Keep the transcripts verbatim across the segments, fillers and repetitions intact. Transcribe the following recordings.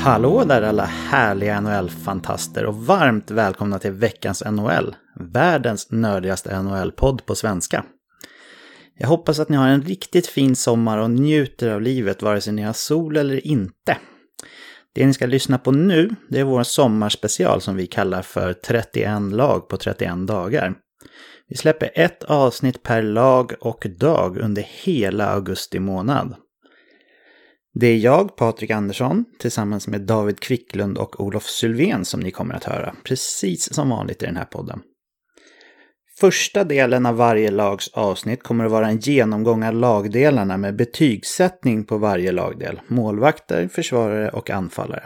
Hallå där alla härliga N H L-fantaster och varmt välkomna till veckans N H L, världens nördigaste N H L-podd på svenska. Jag hoppas att ni har en riktigt fin sommar och njuter av livet vare sig ni har sol eller inte. Det ni ska lyssna på nu, det är vår sommarspecial som vi kallar för trettioett lag på trettioett dagar. Vi släpper ett avsnitt per lag och dag under hela augusti månad. Det är jag, Patrick Andersson, tillsammans med David Kvicklund och Olof Sylvén som ni kommer att höra, precis som vanligt i den här podden. Första delen av varje lags avsnitt kommer att vara en genomgång av lagdelarna med betygssättning på varje lagdel, målvakter, försvarare och anfallare.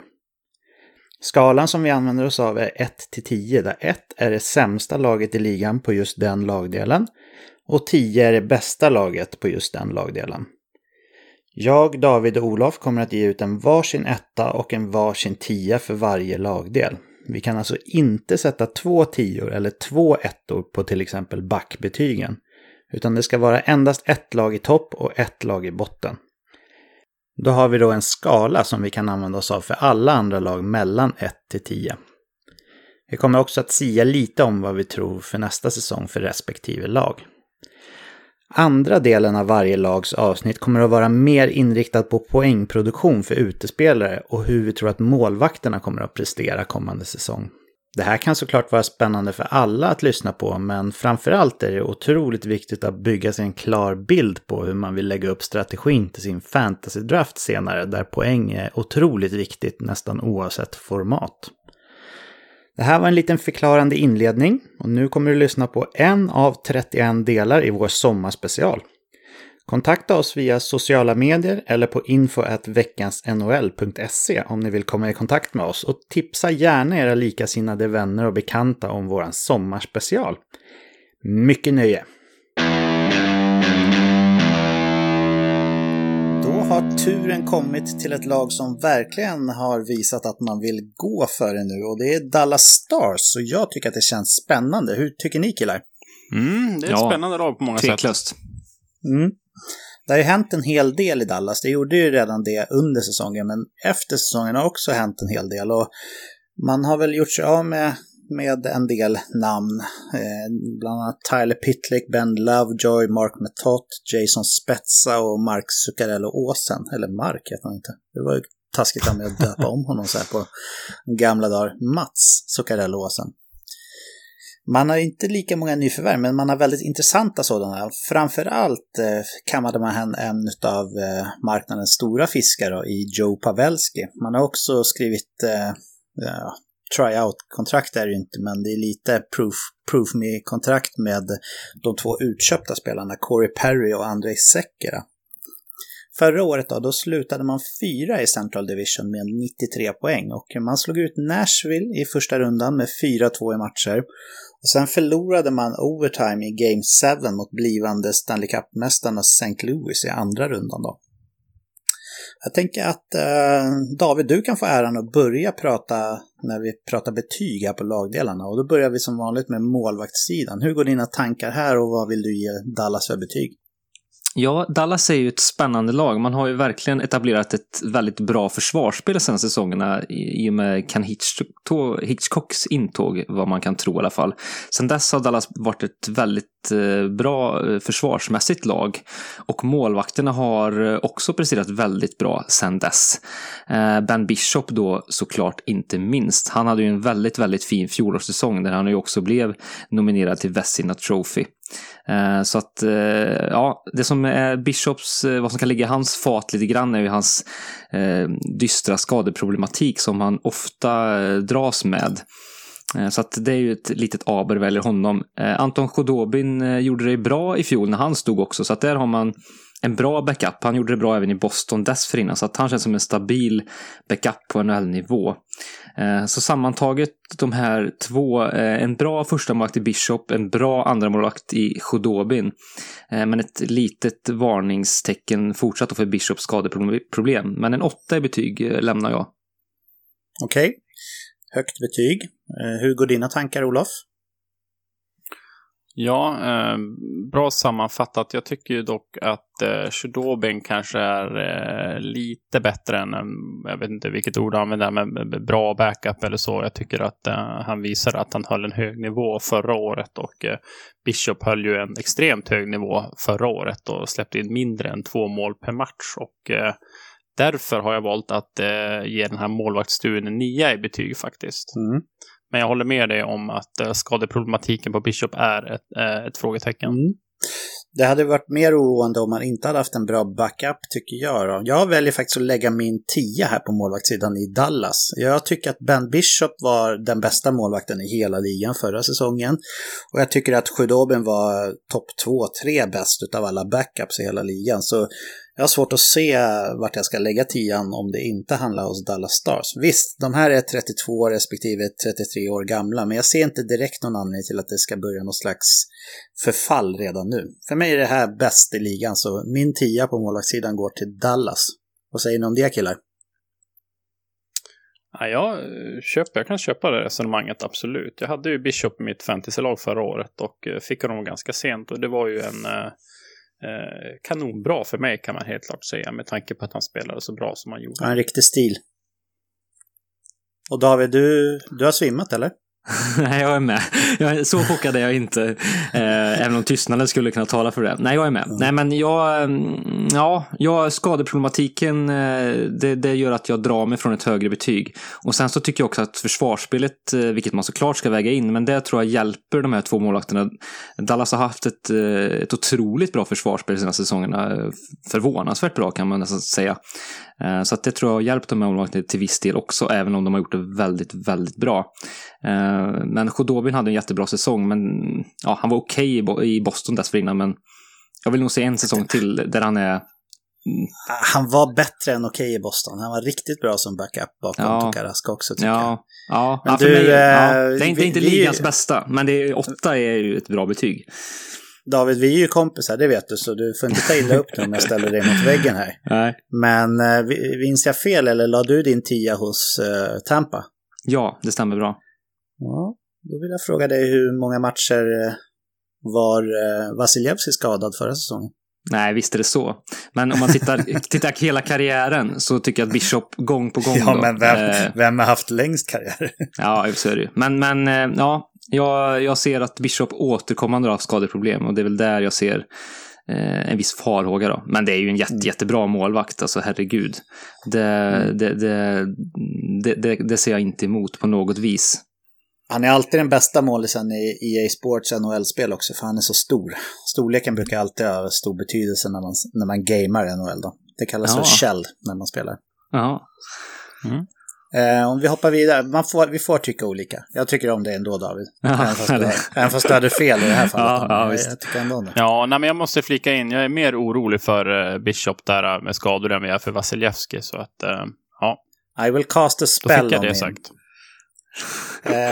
Skalan som vi använder oss av är ett till tio, där ett är det sämsta laget i ligan på just den lagdelen och tio är det bästa laget på just den lagdelen. Jag, David och Olof kommer att ge ut en varsin etta och en varsin tia för varje lagdel. Vi kan alltså inte sätta två tior eller två ettor på till exempel backbetygen, utan det ska vara endast ett lag i topp och ett lag i botten. Då har vi då en skala som vi kan använda oss av för alla andra lag mellan ett till tio. Vi kommer också att sia lite om vad vi tror för nästa säsong för respektive lag. Andra delen av varje lags avsnitt kommer att vara mer inriktad på poängproduktion för utespelare och hur vi tror att målvakterna kommer att prestera kommande säsong. Det här kan såklart vara spännande för alla att lyssna på, men framförallt är det otroligt viktigt att bygga sig en klar bild på hur man vill lägga upp strategin till sin fantasydraft senare, där poäng är otroligt viktigt nästan oavsett format. Det här var en liten förklarande inledning och nu kommer du lyssna på en av trettioett delar i vår sommarspecial. Kontakta oss via sociala medier eller på info at veckans n h l punkt se om ni vill komma i kontakt med oss, och tipsa gärna era likasinnade vänner och bekanta om våran sommarspecial. Mycket nöje! Har turen kommit till ett lag som verkligen har visat att man vill gå för det nu, och det är Dallas Stars, så jag tycker att det känns spännande. Hur tycker ni, killar? Mm, det är ett ja, spännande lag på många tveklöst. sätt. Mm. Det har ju hänt en hel del i Dallas. Det gjorde ju redan det under säsongen, men efter säsongen har också hänt en hel del, och man har väl gjort sig av med, med en del namn. Eh, bland annat Tyler Pitlick, Ben Lovejoy, Mark Methot, Jason Spezza och Mark Zuccarello Åsen. Eller Mark heter han inte. Det var ju taskigt att jag döpa om honom så här på gamla dagar. Mats Zuccarello Åsen. Man har inte lika många nyförvärv, men man har väldigt intressanta sådana. Framförallt eh, kammade man hem en av eh, marknadens stora fiskar då, i Joe Pavelski. Man har också skrivit... Eh, ja, tryout-kontrakt är det ju inte, men det är lite proof, proof me-kontrakt med de två utköpta spelarna Corey Perry och Andrei Sekera. Förra året då, då slutade man fyra i Central Division med nittiotre poäng, och man slog ut Nashville i första rundan med fyra två i matcher, och sen förlorade man overtime i Game sju mot blivande Stanley Cup-mästarna Saint Louis i andra rundan då. Jag tänker att eh, David, du kan få äran att börja prata när vi pratar betyg här på lagdelarna, och då börjar vi som vanligt med målvaktssidan. Hur går dina tankar här och vad vill du ge Dallas för betyg? Ja, Dallas är ju ett spännande lag. Man har ju verkligen etablerat ett väldigt bra försvarsspel sedan säsongerna i och med Ken Hitchcocks intåg, vad man kan tro i alla fall. Sen dess har Dallas varit ett väldigt bra försvarsmässigt lag, och målvakterna har också presterat väldigt bra sedan dess. Ben Bishop då såklart inte minst. Han hade ju en väldigt, väldigt fin fjolårssäsong där han ju också blev nominerad till Vezina Trophy. Så att ja, det som är Bishops, vad som kan ligga i hans fat lite grann är ju hans eh, dystra skadeproblematik som han ofta dras med. Så att det är ju ett litet aber väl i honom. Anton Khudobin gjorde det bra i fjol när han stod också, så att där har man en bra backup. Han gjorde det bra även i Boston dessförinnan, så att han känns som en stabil backup på N H L-nivå. Så sammantaget de här två, en bra första målvakt i Bishop, en bra andra målvakt i Khudobin, men ett litet varningstecken fortsatt för Bishops skadeproblem. Men en åtta i betyg lämnar jag. Okej. Okay. Högt betyg. Hur går dina tankar, Olof? Ja, eh, bra sammanfattat. Jag tycker ju dock att eh, Khudobin kanske är eh, lite bättre än, jag vet inte vilket ord han använder, men bra backup eller så. Jag tycker att eh, han visar att han höll en hög nivå förra året, och eh, Bishop höll ju en extremt hög nivå förra året och släppte in mindre än två mål per match, och eh, därför har jag valt att eh, ge den här målvaktsstuen en nia i betyg faktiskt. Mm. Men jag håller med dig om att skadeproblematiken på Bishop är ett, ett frågetecken. Mm. Det hade varit mer oroande om man inte hade haft en bra backup, tycker jag. Jag väljer faktiskt att lägga min tia här på målvaktssidan i Dallas. Jag tycker att Ben Bishop var den bästa målvakten i hela ligan förra säsongen. Och jag tycker att Khudobin var topp två tre bäst utav alla backups i hela ligan. Så jag har svårt att se vart jag ska lägga tian om det inte handlar hos Dallas Stars. Visst, de här är trettiotvå år respektive trettiotre år gamla, men jag ser inte direkt någon anledning till att det ska börja någon slags förfall redan nu. För mig är det här bäst i ligan, så min tia på målvaktssidan går till Dallas. Vad säger ni om det, killar? Ja, jag, köper, jag kan köpa det resonemanget, absolut. Jag hade ju Bishop i mitt fantasylag förra året och fick honom ganska sent, och det var ju en... kanonbra för mig, kan man helt klart säga, med tanke på att han spelade så bra som han gjorde. Ja, en riktig stil. Och David, du, du har svimmat, eller? Nej, jag är med. Jag är, så chockad är jag inte. Eh, även om tystnaden skulle kunna tala för det. Nej, jag är med. Mm. Nej, men jag, ja, jag, skadeproblematiken, det, det gör att jag drar mig från ett högre betyg. Och sen så tycker jag också att försvarsspelet, vilket man såklart ska väga in, men det tror jag hjälper de här två målvakterna. Dallas har haft ett, ett otroligt bra försvarsspel i sina säsongerna. Förvånansvärt bra, kan man nästan säga. Eh, så att det tror jag har hjälpt de här målvakterna till viss del också, även om de har gjort det väldigt, väldigt bra. Eh, Men Khudobin hade en jättebra säsong, men ja, han var okej okay i Boston dessförinnan, men jag vill nog se en säsong till där han är... Han var bättre än okej okay i Boston. Han var riktigt bra som backup bakom ja. Tokaraska också, tycker ja. jag. Ja, men ja, för du, mig, ja. Det är inte, vi, inte ligans vi... bästa, men det är, åtta är ju ett bra betyg. David, vi är ju kompisar, det vet du, så du får inte ta illa upp nu om jag ställer dig mot väggen här. Nej. Men eh, minns jag fel, eller la du din tia hos eh, Tampa? Ja, det stämmer bra. Ja, då vill jag fråga dig, hur många matcher var Vasilevskiy skadad förra säsongen? Nej, visst är det så. Men om man tittar, tittar hela karriären, så tycker jag att Bishop gång på gång... Ja, då, men vem, eh, vem har haft längst karriär? Ja, så är det ju. Men, men ja, jag, jag ser att Bishop återkommande har skadeproblem, och det är väl där jag ser eh, en viss farhåga då. Men det är ju en jätte, jättebra målvakt, alltså herregud. Det, det, det, det, det, det ser jag inte emot på något vis. Han är alltid den bästa målisen i E A Sports N H L-spel också, för han är så stor. Storleken brukar alltid ha stor betydelse när man, när man gamer N H L då. Det kallas ja. för shell när man spelar. Ja. Mm. Eh, om vi hoppar vidare, man får, vi får tycka olika. Jag tycker om det ändå, David. Ja, även, fast du, även fast du hade fel i det här fallet. Ja, ja, jag tycker ändå om det. Ja, nej, men jag måste flika in. Jag är mer orolig för eh, Bishop där med skador än jag är för Vasilevskiy, så att eh, ja. I will cast a spell. Då fick jag det sagt.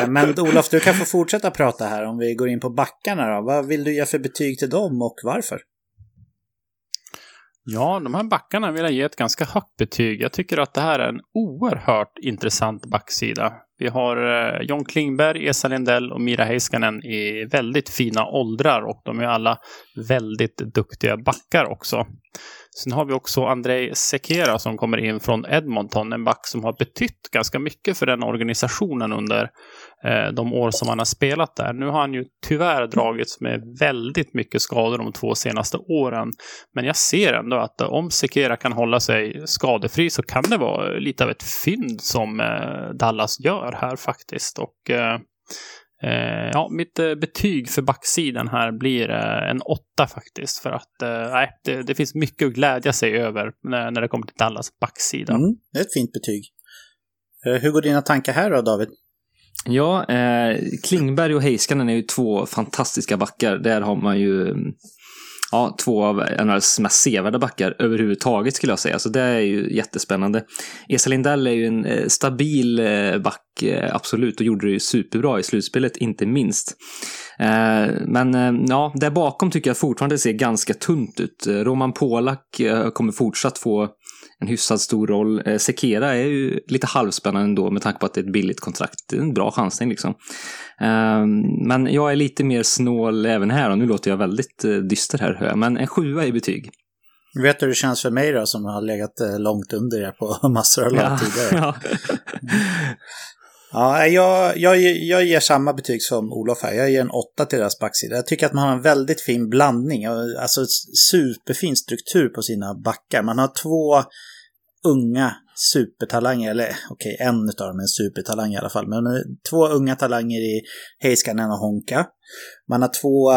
Men Olof, du kan få fortsätta prata här. Om vi går in på backarna då, vad vill du ge för betyg till dem och varför? Ja, de här backarna vill jag ge ett ganska högt betyg. Jag tycker att det här är en oerhört intressant backsida. Vi har Jon Klingberg, Esa Lindell och Miro Heiskanen i väldigt fina åldrar, och de är alla väldigt duktiga backar också. Sen har vi också Andrei Sekera som kommer in från Edmonton, en back som har betytt ganska mycket för den organisationen under eh, de år som han har spelat där. Nu har han ju tyvärr dragits med väldigt mycket skador de två senaste åren, men jag ser ändå att om Sekera kan hålla sig skadefri, så kan det vara lite av ett fynd som eh, Dallas gör här faktiskt. Och eh, eh, ja, mitt eh, betyg för backsidan här blir eh, en åtta faktiskt, för att eh, det, det finns mycket att glädja sig över när, när det kommer till Dallas backsidan. Mm, det är ett fint betyg. Eh, hur går dina tankar här då, David? Ja, eh, Klingberg och Heiskanen är ju två fantastiska backar. Där har man ju ja, två av N H L:s mest sevärda backar överhuvudtaget, skulle jag säga. Så det är ju jättespännande. Esa Lindell är ju en eh, stabil eh, back, eh, absolut, och gjorde det ju superbra i slutspelet, inte minst. Eh, men eh, ja, där bakom tycker jag fortfarande ser ganska tunt ut. Eh, Roman Polak eh, kommer fortsatt få en hyfsad stor roll. Eh, Sekera är ju lite halvspännande ändå med tanke på att det är ett billigt kontrakt. Det är en bra chansning liksom. Eh, men jag är lite mer snål även här och nu låter jag väldigt eh, dyster här. Men en sjua i betyg. Vet du hur det känns för mig då som har legat eh, långt under det på massor av ja. tidigare? Ja. Ja, jag, jag, jag ger samma betyg som Olof här. Jag ger en åtta till deras backsida. Jag tycker att man har en väldigt fin blandning. Alltså superfin struktur på sina backar. Man har två unga supertalanger. Eller okej, okay, en av dem är en supertalang i alla fall. Men två unga talanger i Heiskanen och Honka. Man har två,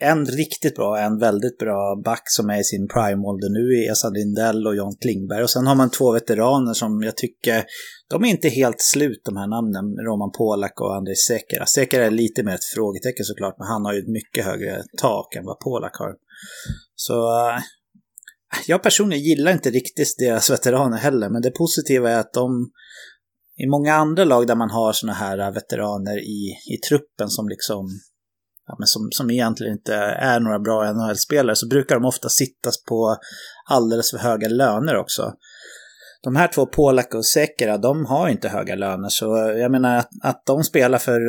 en riktigt bra, en väldigt bra back som är i sin prime-ålder nu i Esa Lindell och Jon Klingberg. Och sen har man två veteraner som jag tycker, de är inte helt slut de här namnen, Roman Polak och Andrei Sekera. Sekera är lite mer ett frågetecken såklart, men han har ju ett mycket högre tak än vad Polak har. Så jag personligen gillar inte riktigt deras veteraner heller, men det positiva är att de... I många andra lag där man har såna här veteraner i, i truppen som liksom ja, men som, som egentligen inte är några bra N H L-spelare så brukar de ofta sittas på alldeles för höga löner också. De här två, Polak och Sekera, de har inte höga löner så jag menar att, att de spelar för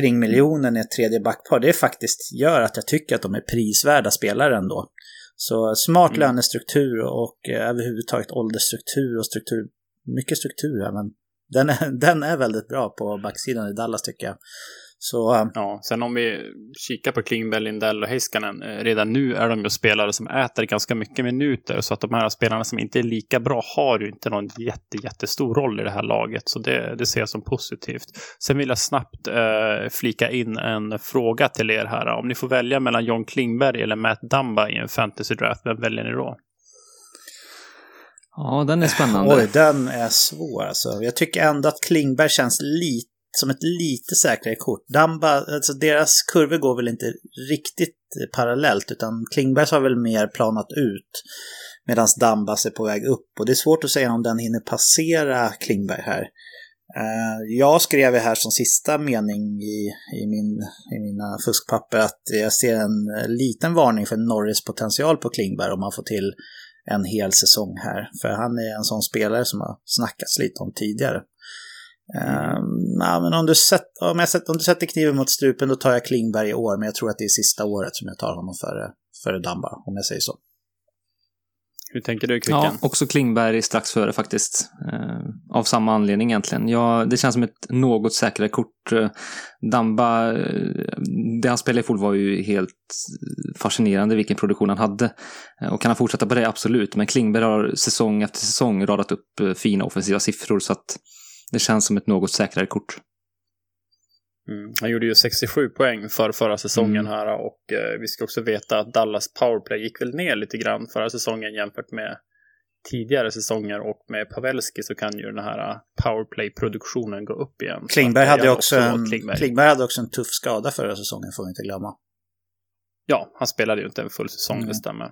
kring miljonen i ett tredje backpar det faktiskt gör att jag tycker att de är prisvärda spelare ändå. Så smart mm. lönestruktur och eh, överhuvudtaget åldersstruktur och struktur, mycket struktur här men Den är, den är väldigt bra på backsidan i Dallas tycker jag. Så, ja, sen om vi kikar på Klingberg, Lindell och Heiskanen, redan nu är de ju spelare som äter ganska mycket minuter så att de här spelarna som inte är lika bra har ju inte någon jätte, jättestor roll i det här laget så det, det ser jag som positivt. Sen vill jag snabbt eh, flika in en fråga till er här. Om ni får välja mellan Jon Klingberg eller Matt Damba i en fantasy draft, vem väljer ni då? Ja, den är spännande. Oj, den är svår alltså. Jag tycker ändå att Klingberg känns lite, som ett lite säkrare kort. Damba, alltså deras kurvor går väl inte riktigt parallellt utan Klingberg har väl mer planat ut medan Damba är på väg upp. Och det är svårt att säga om den hinner passera Klingberg här. Jag skrev här som sista mening i, i, min, i mina fuskpapper att jag ser en liten varning för Norris potential på Klingberg om man får till en hel säsong här. För han är en sån spelare som har snackats lite om tidigare. Um, nah, men om, du sätt, om, jag sätt, om du sätter kniven mot strupen då tar jag Klingberg i år. Men jag tror att det är sista året som jag tar honom före, före Damba. Om jag säger så. Hur tänker du Kvicken? Ja, också Klingberg strax före faktiskt. Eh, av samma anledning egentligen. Ja, det känns som ett något säkrare kort. Damba, det han spelade i full var ju helt fascinerande vilken produktion han hade. Och kan han fortsätta på det? Absolut. Men Klingberg har säsong efter säsong radat upp fina offensiva siffror så att det känns som ett något säkrare kort. Mm. Han gjorde ju sextiosju poäng för förra säsongen mm. här och eh, vi ska också veta att Dallas powerplay gick väl ner lite grann förra säsongen jämfört med tidigare säsonger och med Pavelski så kan ju den här powerplay-produktionen gå upp igen. Klingberg hade, också en, Klingberg. Klingberg hade också en tuff skada förra säsongen får vi inte glömma. Ja, han spelade ju inte en full säsong, mm. det stämmer.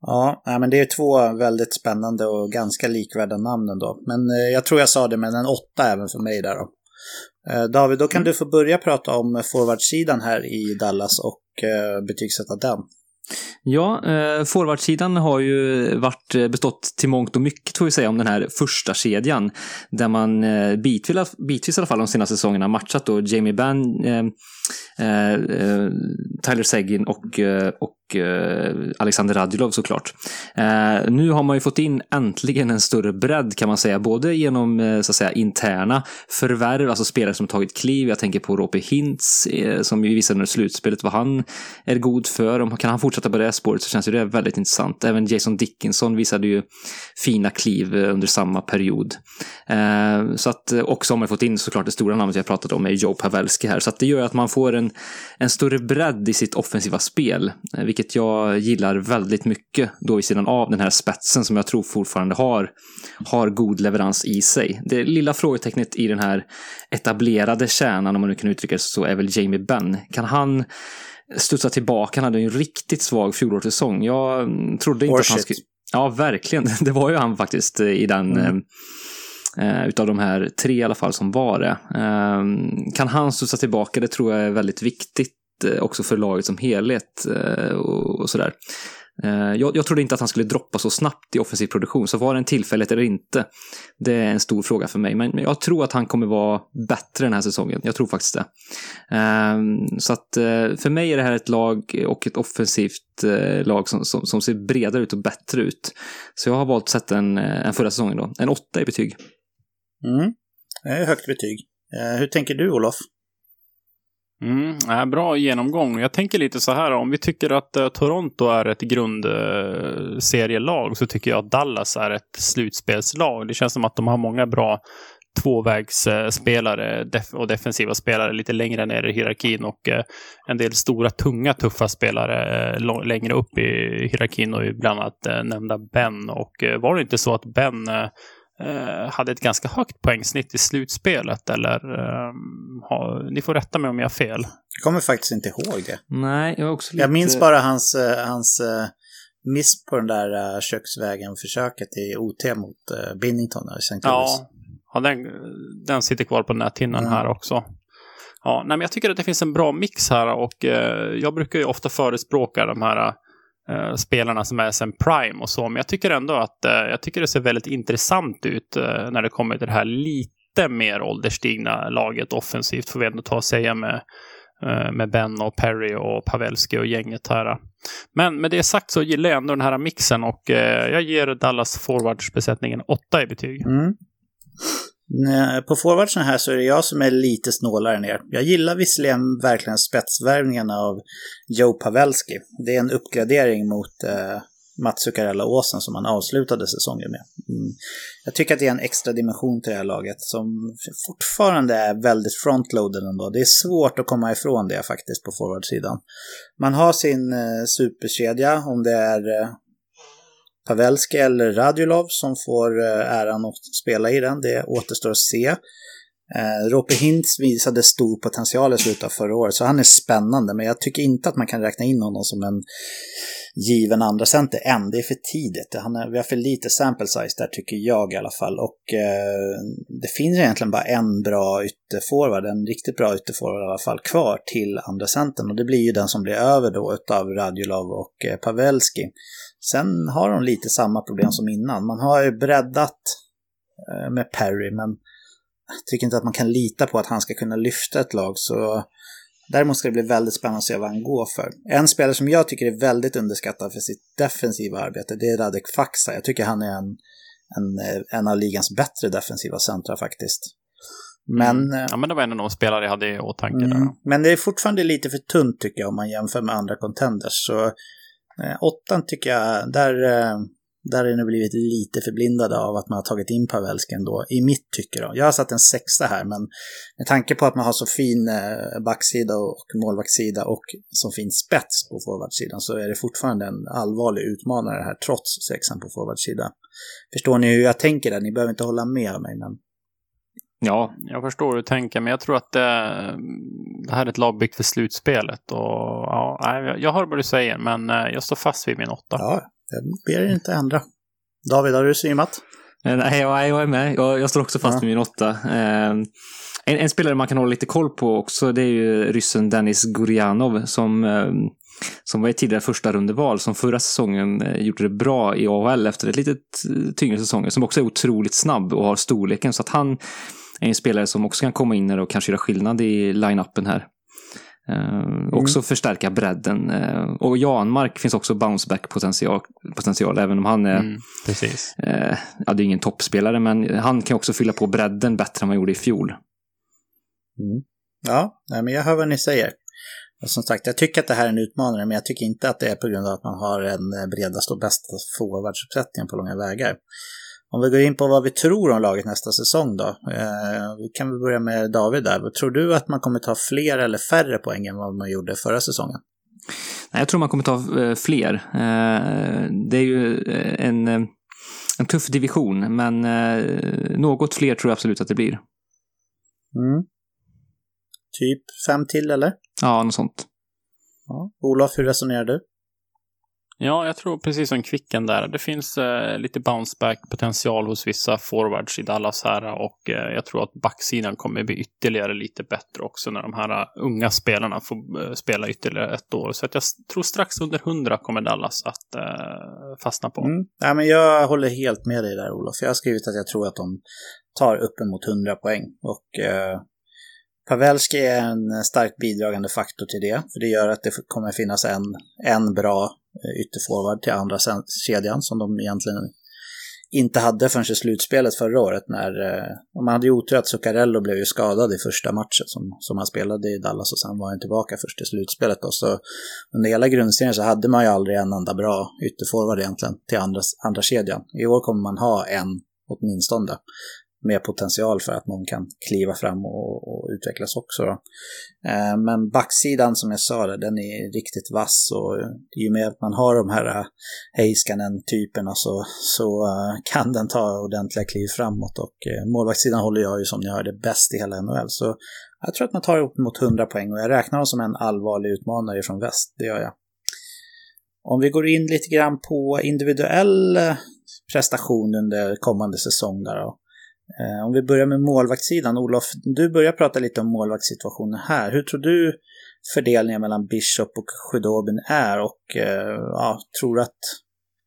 Ja, men det är två väldigt spännande och ganska likvärda namnen då. Men eh, jag tror jag sa det, men en åtta även för mig där då. David, då kan du få börja prata om forwardsidan här i Dallas och betygsätta den. Ja, eh, forwardsidan har ju varit bestått till mångt och mycket får vi säga om den här första kedjan där man eh, bitvis, bitvis i alla fall de senaste säsongerna matchat då Jamie Benn, eh, eh, Tyler Seguin och, eh, och eh, Alexander Radulov såklart. Eh, nu har man ju fått in äntligen en större bredd kan man säga, både genom eh, så att säga interna förvärv, alltså spelare som tagit kliv. Jag tänker på Roope Hintz eh, som ju visade under slutspelet vad han är god för. Om, kan han fortsätta på det här spåret så känns ju det väldigt intressant. Även Jason Dickinson visade ju fina kliv under samma period. Eh, så att också har man fått in såklart det stora namnet jag pratat om är Joe Pavelski här. Så att det gör att man får en, en större bredd i sitt offensiva spel. Eh, vilket jag gillar väldigt mycket då i sidan av den här spetsen som jag tror fortfarande har, har god leverans i sig. Det lilla frågetecknet i den här etablerade kärnan om man nu kan uttrycka det så är väl Jamie Benn. Kan han studsa tillbaka? Han hade ju en riktigt svag fjolårssäsong. Jag trodde inte Or att han skulle... Ja, verkligen. Det var ju han faktiskt i den... Mm. Eh, utav de här tre i alla fall som var det. Eh, kan han studsa tillbaka? Det tror jag är väldigt viktigt eh, också för laget som helhet eh, och, och sådär. Jag, jag trodde inte att han skulle droppa så snabbt i offensiv produktion, så var det en tillfället eller inte, det är en stor fråga för mig, men, men jag tror att han kommer vara bättre den här säsongen, jag tror faktiskt det. Um, så att uh, för mig är det här ett lag och ett offensivt uh, lag som, som, som ser bredare ut och bättre ut, så jag har valt att sätta en, en förra säsongen då, en åtta i betyg. Mm, det är högt betyg. Uh, hur tänker du, Olof? Mm, bra genomgång. Jag tänker lite så här, om vi tycker att uh, Toronto är ett grundserielag, uh, så tycker jag att Dallas är ett slutspelslag. Det känns som att de har många bra tvåvägsspelare def- och defensiva spelare lite längre ner i hierarkin, och uh, en del stora, tunga, tuffa spelare uh, l- längre upp i hierarkin, och bland annat uh, nämnda Ben. Och uh, var det inte så att Ben uh, hade ett ganska högt poängsnitt i slutspelet, eller um, ha, ni får rätta mig om jag har fel. Jag kommer faktiskt inte ihåg det. Nej, jag, också lite... jag minns bara hans, hans uh, miss på den där uh, köksvägen-försöket i O T mot uh, Binnington i Saint Louis. Ja, ja den, den sitter kvar på näthinnan mm. här också. Ja, nej, men jag tycker att det finns en bra mix här, och uh, jag brukar ju ofta förespråka de här uh, Uh, spelarna som är sen prime och så, men jag tycker ändå att uh, jag tycker det ser väldigt intressant ut uh, när det kommer till det här lite mer ålderstigna laget offensivt, får vi ändå ta och säga med, uh, med Ben och Perry och Pavelski och gänget här. Men med det sagt så gillar jag ändå den här mixen, och uh, jag ger Dallas forwardsbesättningen åtta i betyg. Mm. På forwardsen här så är det jag som är lite snålare ner. Jag gillar visserligen verkligen spetsvärvningen av Joe Pavelski. Det är en uppgradering mot eh, Mats Zuccarello Åsen som han avslutade säsongen med. Mm. Jag tycker att det är en extra dimension till det här laget som fortfarande är väldigt frontloaded ändå. Det är svårt att komma ifrån det faktiskt på forwardsidan. Man har sin eh, superkedja, om det är... Eh, Pavelski eller Radulov som får äran att spela i den. Det återstår att se. Eh, Roope Hintz visade stor potential i slutet av förra året, så han är spännande, men jag tycker inte att man kan räkna in honom som en given andra center än. Det är för tidigt. Han är, vi har för lite sample size där, tycker jag i alla fall. Och eh, det finns egentligen bara en bra ytterforward, en riktigt bra ytterforward i alla fall, kvar till andra centern, och det blir ju den som blir över då utav Radulov och eh, Pavelski. Sen har de lite samma problem som innan. Man har ju breddat eh, med Perry, men jag tycker inte att man kan lita på att han ska kunna lyfta ett lag, så däremot ska det bli väldigt spännande att se vad han går för. En spelare som jag tycker är väldigt underskattad för sitt defensiva arbete, det är Radek Faxa. Jag tycker han är en, en, en av ligans bättre defensiva centra faktiskt. Men, mm. ja, men det var en av de spelare jag hade i åtanke mm, där. Men det är fortfarande lite för tunt tycker jag om man jämför med andra contenders, så eh, åttan tycker jag, där... Eh, Där är nu blivit lite förblindade av att man har tagit in Pavelski då, i mitt tycke då. Jag har satt en sexa här, men med tanke på att man har så fin backsida och målvaktssida och så fin spets på forwardsidan, så är det fortfarande en allvarlig utmanare här trots sexan på forwardsidan. Förstår ni hur jag tänker där? Ni behöver inte hålla med mig, men... Ja, jag förstår hur du tänker, men jag tror att det, det här är ett lag byggt för slutspelet. Och, ja, jag hör vad du säger, men jag står fast vid min åtta. Ja. Jag ber inte ändra. David, har du synat? Nej, jag, jag är med. Jag, jag står också fast ja. med min åtta. Eh, en, en spelare man kan hålla lite koll på också, det är ju ryssen Dennis Gurianov som, eh, som var i tidigare första rundeval, som förra säsongen eh, gjorde det bra i A H L efter ett litet tyngre säsonger, som också är otroligt snabb och har storleken, så att han är en spelare som också kan komma in här och kanske göra skillnad i line-upen här. Mm. Också förstärka bredden. Och Janmark finns också bounceback potential, potential även om han är mm, precis. Eh, ja, det är ingen toppspelare, men han kan också fylla på bredden bättre än man gjorde i fjol. Mm. Ja, nej, men jag hör vad ni säger. Och som sagt, jag tycker att det här är en utmanare, men jag tycker inte att det är på grund av att man har en bredast och bästa forwardsuppsättning på långa vägar. Om vi går in på vad vi tror om laget nästa säsong då. Eh, vi kan väl börja med David där. Tror du att man kommer ta fler eller färre poäng än vad man gjorde förra säsongen? Nej, jag tror man kommer ta fler. Eh, det är ju en, en tuff division, men eh, något fler tror jag absolut att det blir. Mm. Typ fem till eller? Ja, något sånt. Ja. Olof, hur resonerar du? Ja, jag tror precis som Kvicken där. Det finns eh, lite bounceback-potential hos vissa forwards i Dallas här. Och eh, jag tror att backsidan kommer bli ytterligare lite bättre också när de här unga spelarna får eh, spela ytterligare ett år. Så att jag tror strax under hundra kommer Dallas att eh, fastna på. Mm. Ja, men jag håller helt med dig där, Olof. Jag har skrivit att jag tror att de tar uppemot hundra poäng. Och... Eh... Pavelski är en starkt bidragande faktor till det, för det gör att det kommer finnas en, en bra ytterforward till andra kedjan som de egentligen inte hade förrän i slutspelet förra året när man hade ju otur att Zuccarello blev ju skadad i första matchen som, som han spelade i Dallas och sen var han tillbaka först i slutspelet då. Så under hela grundserien så hade man ju aldrig en enda bra ytterforward egentligen till andra, andra kedjan. I år kommer man ha en åtminstone med potential för att någon kan kliva fram och, och utvecklas också. Eh, men backsidan som jag sa, den är riktigt vass och i och med att man har de här Heiskanen-typerna så, så uh, kan den ta ordentliga kliv framåt och eh, målvaktssidan håller jag ju som ni hörde bäst i hela N H L. Så jag tror att man tar upp mot hundra poäng och jag räknar dem som en allvarlig utmanare från väst, det gör jag. Om vi går in lite grann på individuell prestation under kommande säsong där då. Om vi börjar med målvaktssidan, Olof, du börjar prata lite om målvaktssituationen här. Hur tror du fördelningen mellan Bishop och Khudobin är och ja, tror att,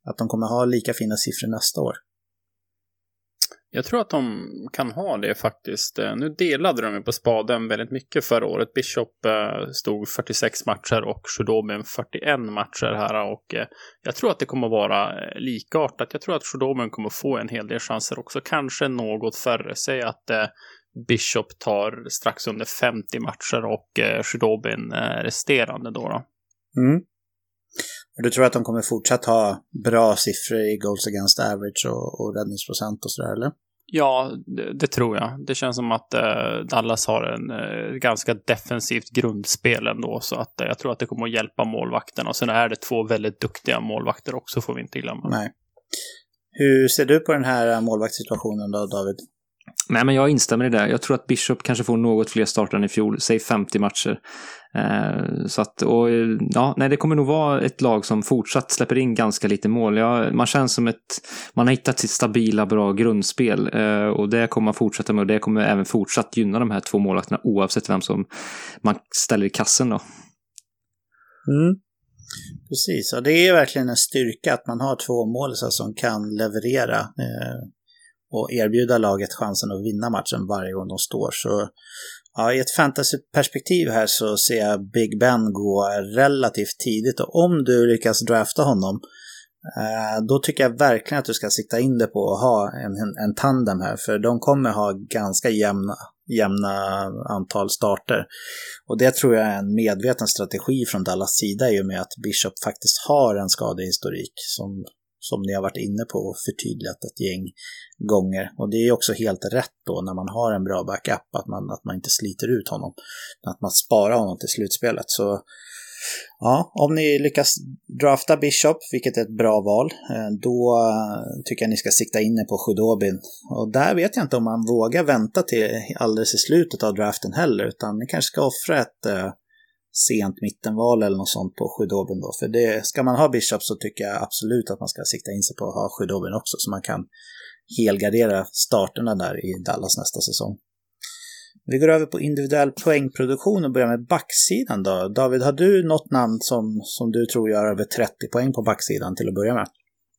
att de kommer ha lika fina siffror nästa år? Jag tror att de kan ha det faktiskt. Nu delade de på spaden väldigt mycket förra året. Bishop stod fyrtiosex matcher och Khudobin fyrtioen matcher här. Och jag tror att det kommer vara likartat. Jag tror att Khudobin kommer få en hel del chanser också. Kanske något färre. Säg att Bishop tar strax under femtio matcher och Khudobin resterande då. då. Mm. Du tror att de kommer fortsatt ha bra siffror i goals against average och, och räddningsprocent och sådär, eller? Ja, det, det tror jag. Det känns som att eh, Dallas har en eh, ganska defensivt grundspel ändå, så att eh, jag tror att det kommer att hjälpa målvakterna. Och sen är det två väldigt duktiga målvakter också, får vi inte glömma. Nej. Hur ser du på den här målvaktssituationen då, David? Nej, men jag instämmer i det. Jag tror att Bishop kanske får något fler starter än i fjol, säg femtio matcher. Eh, så att, och, ja, nej, det kommer nog vara ett lag som fortsatt släpper in ganska lite mål. Ja, man känns som ett, man har hittat sitt stabila, bra grundspel eh, och det kommer man fortsätta med och det kommer även fortsatt gynna de här två målvakterna oavsett vem som man ställer i kassen då. Mm. Precis, och det är verkligen en styrka att man har två mål så, som kan leverera eh. och erbjuda laget chansen att vinna matchen varje gång de står. Så ja, i ett fantasyperspektiv här så ser jag Big Ben gå relativt tidigt. Och om du lyckas drafta honom, eh, då tycker jag verkligen att du ska sikta in det på att ha en, en, en tandem här. För de kommer ha ganska jämna, jämna antal starter. Och det tror jag är en medveten strategi från Dallas sida i och med att Bishop faktiskt har en skadehistorik som... som ni har varit inne på och förtydligat ett gäng gånger. Och det är också helt rätt då när man har en bra backup att man, att man inte sliter ut honom. Att man sparar honom till slutspelet. Så ja, om ni lyckas drafta Bishop, vilket är ett bra val, då tycker jag ni ska sikta in er på Khudobin. Och där vet jag inte om man vågar vänta till alldeles i slutet av draften heller, utan ni kanske ska offra ett... sent mittenval eller något sånt på Khudobin då, för det, ska man ha Bishop så tycker jag absolut att man ska sikta in sig på att ha Khudobin också, så man kan helgardera starterna där i Dallas nästa säsong. Vi går över på individuell poängproduktion och börjar med backsidan då. David, har du något namn som, som du tror gör över trettio poäng på backsidan till att börja med?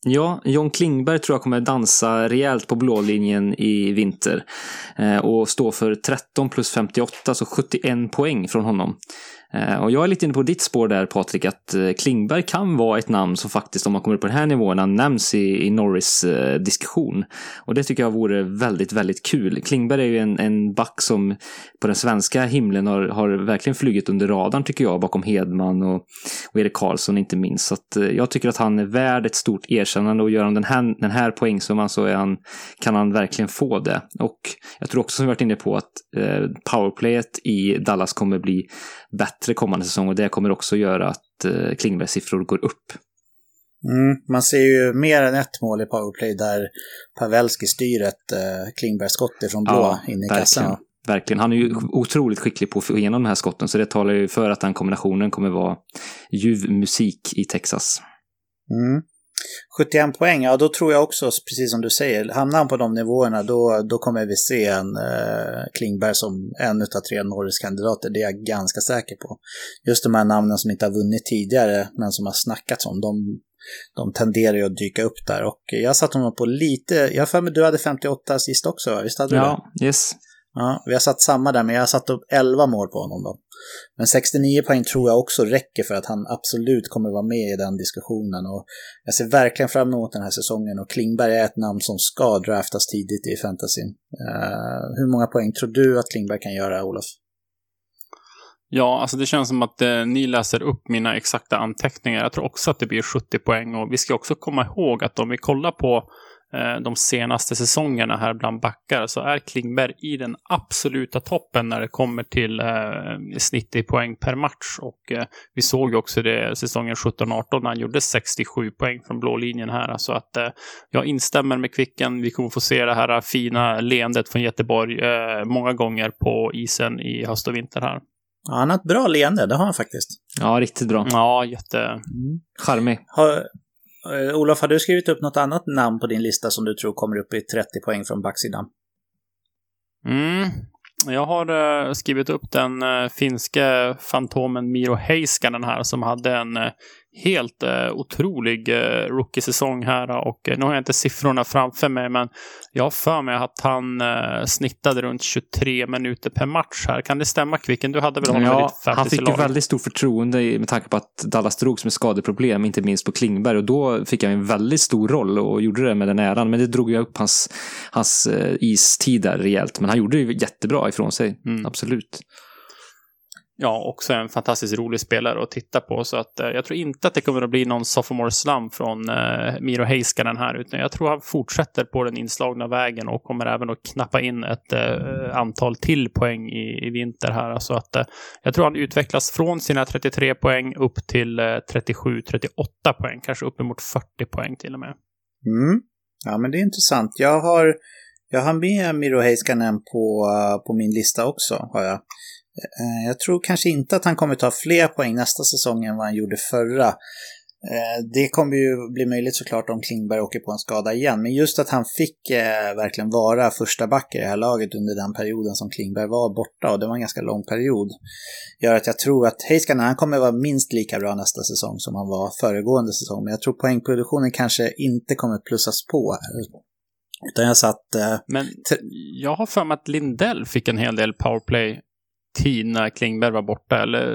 Ja, Jon Klingberg tror jag kommer dansa rejält på blålinjen i vinter och stå för tretton plus femtioåtta, så sjuttioen poäng från honom. Och jag är lite inne på ditt spår där, Patrik, att Klingberg kan vara ett namn som faktiskt, om man kommer upp på den här nivån, nämns i, i Norris diskussion. Och det tycker jag vore väldigt, väldigt kul. Klingberg är ju en, en back som på den svenska himlen har, har verkligen flugit under radarn, tycker jag, bakom Hedman och, och Erik Karlsson inte minst. Så att jag tycker att han är värd ett stort erkännande och gör han den här, den här poängsumman så är han, kan han verkligen få det. Och jag tror också som vi varit inne på att eh, powerplayet i Dallas kommer bli bättre kommande säsong och det kommer också göra att eh, Klingbergs siffror går upp. Mm, man ser ju mer än ett mål i powerplay där Pavelski styr ett eh, Klingbergs skott från blå ja, in i verkligen, kassan. Verkligen, han är ju otroligt skicklig på att få igenom de här skotten, så det talar ju för att den kombinationen kommer vara ljuv musik i Texas. Mm. sjuttioen poäng, ja då tror jag också, precis som du säger, hamnar han på de nivåerna då, då kommer vi se en eh, Klingberg som en utav tre Norris-kandidater, det är jag ganska säker på. Just de här namnen som inte har vunnit tidigare men som har snackats om, de, de tenderar ju att dyka upp där, och jag satt honom på lite, jag för mig du hade femtioåtta sist också, visst hade du det? Ja, yes. Ja, vi har satt samma där, men jag har satt upp elva mål på honom då. Men sextionio poäng tror jag också räcker för att han absolut kommer vara med i den diskussionen, och jag ser verkligen fram emot den här säsongen, och Klingberg är ett namn som ska draftas tidigt i fantasyn. Uh, hur många poäng tror du att Klingberg kan göra, Olof? Ja, alltså det känns som att eh, ni läser upp mina exakta anteckningar. Jag tror också att det blir sjuttio poäng, och vi ska också komma ihåg att om vi kollar på de senaste säsongerna här bland backar, så är Klingberg i den absoluta toppen när det kommer till eh, snitt i poäng per match, och eh, vi såg ju också det säsongen sjutton arton när han gjorde sextiosju poäng från blå linjen här, så att eh, jag instämmer med Kvicken, vi kommer få se det här fina leendet från Göteborg eh, många gånger på isen i höst och vinter här. Ja, han har ett bra leende, det har han faktiskt. Ja, riktigt bra. Ja, jätte... Mm. Charmig. Har... Olof, har du skrivit upp något annat namn på din lista som du tror kommer upp i trettio poäng från backsidan? Mm, jag har eh, skrivit upp den eh, finska fantomen Miro Heiskanen här, som hade en eh, helt eh, otrolig eh, rookie-säsong här, och eh, nu har jag inte siffrorna framför mig, men jag har för mig att han eh, snittade runt tjugotre minuter per match här. Kan det stämma, Kvicken? Du hade väl honom ja, väldigt han fick ju väldigt stort förtroende i, med tanke på att Dallas drogs med skadeproblem, inte minst på Klingberg, och då fick han en väldigt stor roll och gjorde det med den äran, men det drog ju upp hans, hans eh, istid där rejält, men han gjorde ju jättebra ifrån sig, mm. absolut. Ja, också en fantastiskt rolig spelare att titta på, så att eh, jag tror inte att det kommer att bli någon sophomore slam från eh, Miro Heiskanen här, utan jag tror han fortsätter på den inslagna vägen och kommer även att knappa in ett eh, antal till poäng i, i vinter här, så att eh, jag tror han utvecklas från sina trettiotre poäng upp till eh, trettiosju trettioåtta poäng, kanske uppemot fyrtio poäng till och med. Mm. Ja, men det är intressant. Jag har jag har med Miro Heiskanen på på min lista också, har jag. Jag tror kanske inte att han kommer ta fler poäng nästa säsong än vad han gjorde förra. Det kommer ju bli möjligt såklart om Klingberg åker på en skada igen, men just att han fick verkligen vara första back i det här laget under den perioden som Klingberg var borta, och det var en ganska lång period, gör att jag tror att Heiskanen, han kommer vara minst lika bra nästa säsong som han var föregående säsong, men jag tror poängproduktionen kanske inte kommer plussas på här. Utan jag satt, eh, men t- jag har för mig att Lindell fick en hel del powerplay Tina Klingberg var borta, eller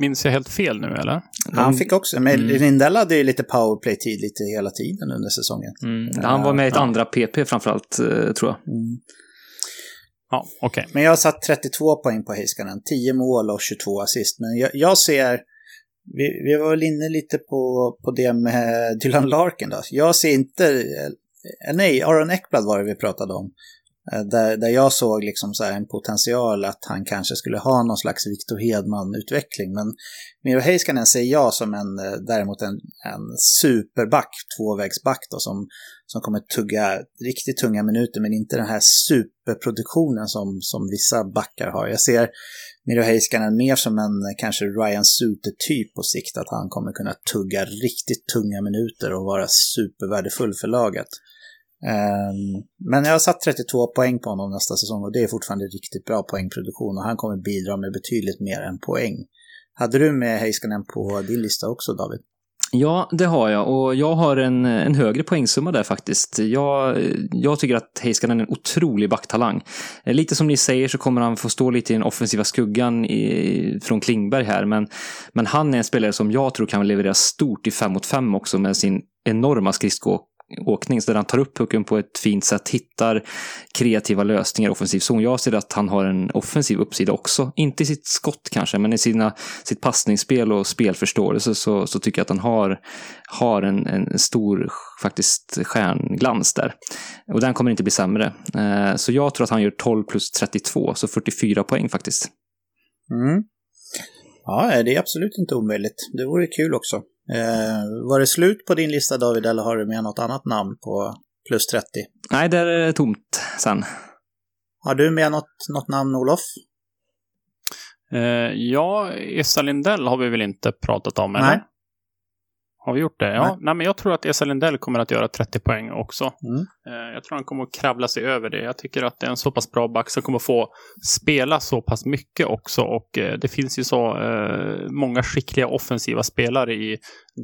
minns jag helt fel nu, eller? Han fick också, men mm. Lindell hade ju lite powerplay-tid lite hela tiden under säsongen. Mm. Han var med i ett ja. andra P P framförallt, tror jag. Mm. Ja, okej. Okay. Men jag har satt trettiotvå poäng på Heiskanen, tio mål och tjugotvå assist, men jag, jag ser... Vi, vi var väl inne lite på, på det med Dylan Larkin då. Jag ser inte... Nej, Aaron Ekblad var det vi pratade om. Där, där jag såg liksom så här en potential att han kanske skulle ha någon slags Victor Hedman-utveckling, men Miro Heiskanen ser jag som en, däremot en, en superback, tvåvägsback då, som, som kommer tugga riktigt tunga minuter, men inte den här superproduktionen som, som vissa backar har. Jag ser Miro Heiskanen mer som en kanske Ryan Suter-typ på sikt, att han kommer kunna tugga riktigt tunga minuter och vara supervärdefull för laget. Um, men jag har satt trettiotvå poäng på honom nästa säsong, och det är fortfarande riktigt bra poängproduktion, och han kommer bidra med betydligt mer än poäng. Hade du med Heiskanen på din lista också, David? Ja, det har jag, och jag har en, en högre poängsumma där faktiskt. Jag, jag tycker att Heiskanen är en otrolig backtalang. Lite som ni säger så kommer han få stå lite i den offensiva skuggan i, från Klingberg här, men, men han är en spelare som jag tror kan leverera stort i fem mot fem också, med sin enorma skridskåk åkning, så där han tar upp pucken på ett fint sätt, hittar kreativa lösningar offensivt. Så jag ser att han har en offensiv uppsida också, inte i sitt skott kanske, men i sina, sitt passningsspel och spelförståelse, så, så tycker jag att han har, har en, en stor faktiskt stjärnglans där, och den kommer inte bli sämre, så jag tror att han gör tolv plus trettiotvå, så fyrtiofyra poäng faktiskt. Mm. Ja, det är absolut inte omöjligt, det vore kul också. Eh, var det slut på din lista, David, eller har du med något annat namn på plus trettio? Nej, det är tomt sen. Har du med något, något namn, Olof? Eh, ja, Esa Lindell har vi väl inte pratat om, eller? Nej. Har vi gjort det? Ja, nej. Nej, men jag tror att Esa Lindell kommer att göra trettio poäng också. Mm. Jag tror han kommer att kravla sig över det. Jag tycker att det är en så pass bra back som kommer få spela så pass mycket också. Och det finns ju så många skickliga offensiva spelare i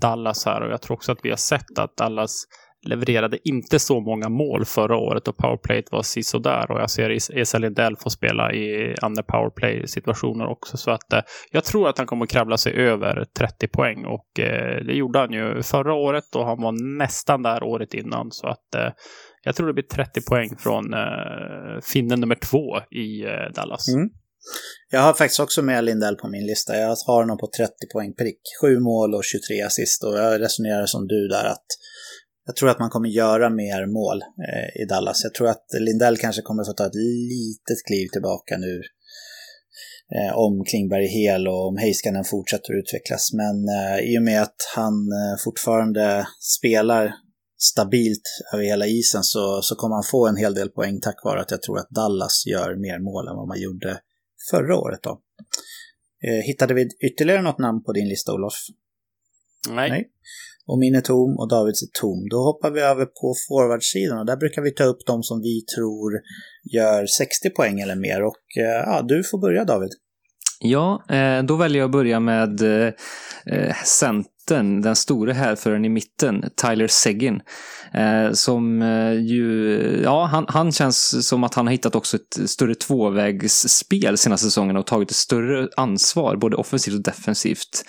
Dallas här. Och jag tror också att vi har sett att Dallas levererade inte så många mål förra året. Och powerplayet var sisådär. Och jag ser Esa Lindell få spela i andra powerplay-situationer också. Så att eh, jag tror att han kommer kravla sig över trettio poäng. Och eh, det gjorde han ju förra året. Och han var nästan där året innan. Så att eh, jag tror det blir trettio poäng från eh, finnen nummer två i eh, Dallas. Mm. Jag har faktiskt också med Lindell på min lista. Jag har honom på trettio poäng prick. sju mål och tjugotre assist. Och jag resonerar som du där att jag tror att man kommer göra mer mål eh, i Dallas. Jag tror att Lindell kanske kommer få ta ett litet kliv tillbaka nu. Eh, om Klingberg är hel och om Heiskanen fortsätter att utvecklas. Men eh, i och med att han eh, fortfarande spelar stabilt över hela isen så, så kommer han få en hel del poäng tack vare att jag tror att Dallas gör mer mål än vad man gjorde förra året då. Eh, hittade vi ytterligare något namn på din lista, Olof? Nej. Nej. Och min är tom och Davids är tom. Då hoppar vi över på forwardsidan och där brukar vi ta upp de som vi tror gör sextio poäng eller mer. Och ja, du får börja, David. Ja, då väljer jag att börja med centern, den stora härföraren i mitten, Tyler Seguin. Som ju, ja, han, han känns som att han har hittat också ett större tvåvägsspel senaste säsongen och tagit ett större ansvar, både offensivt och defensivt.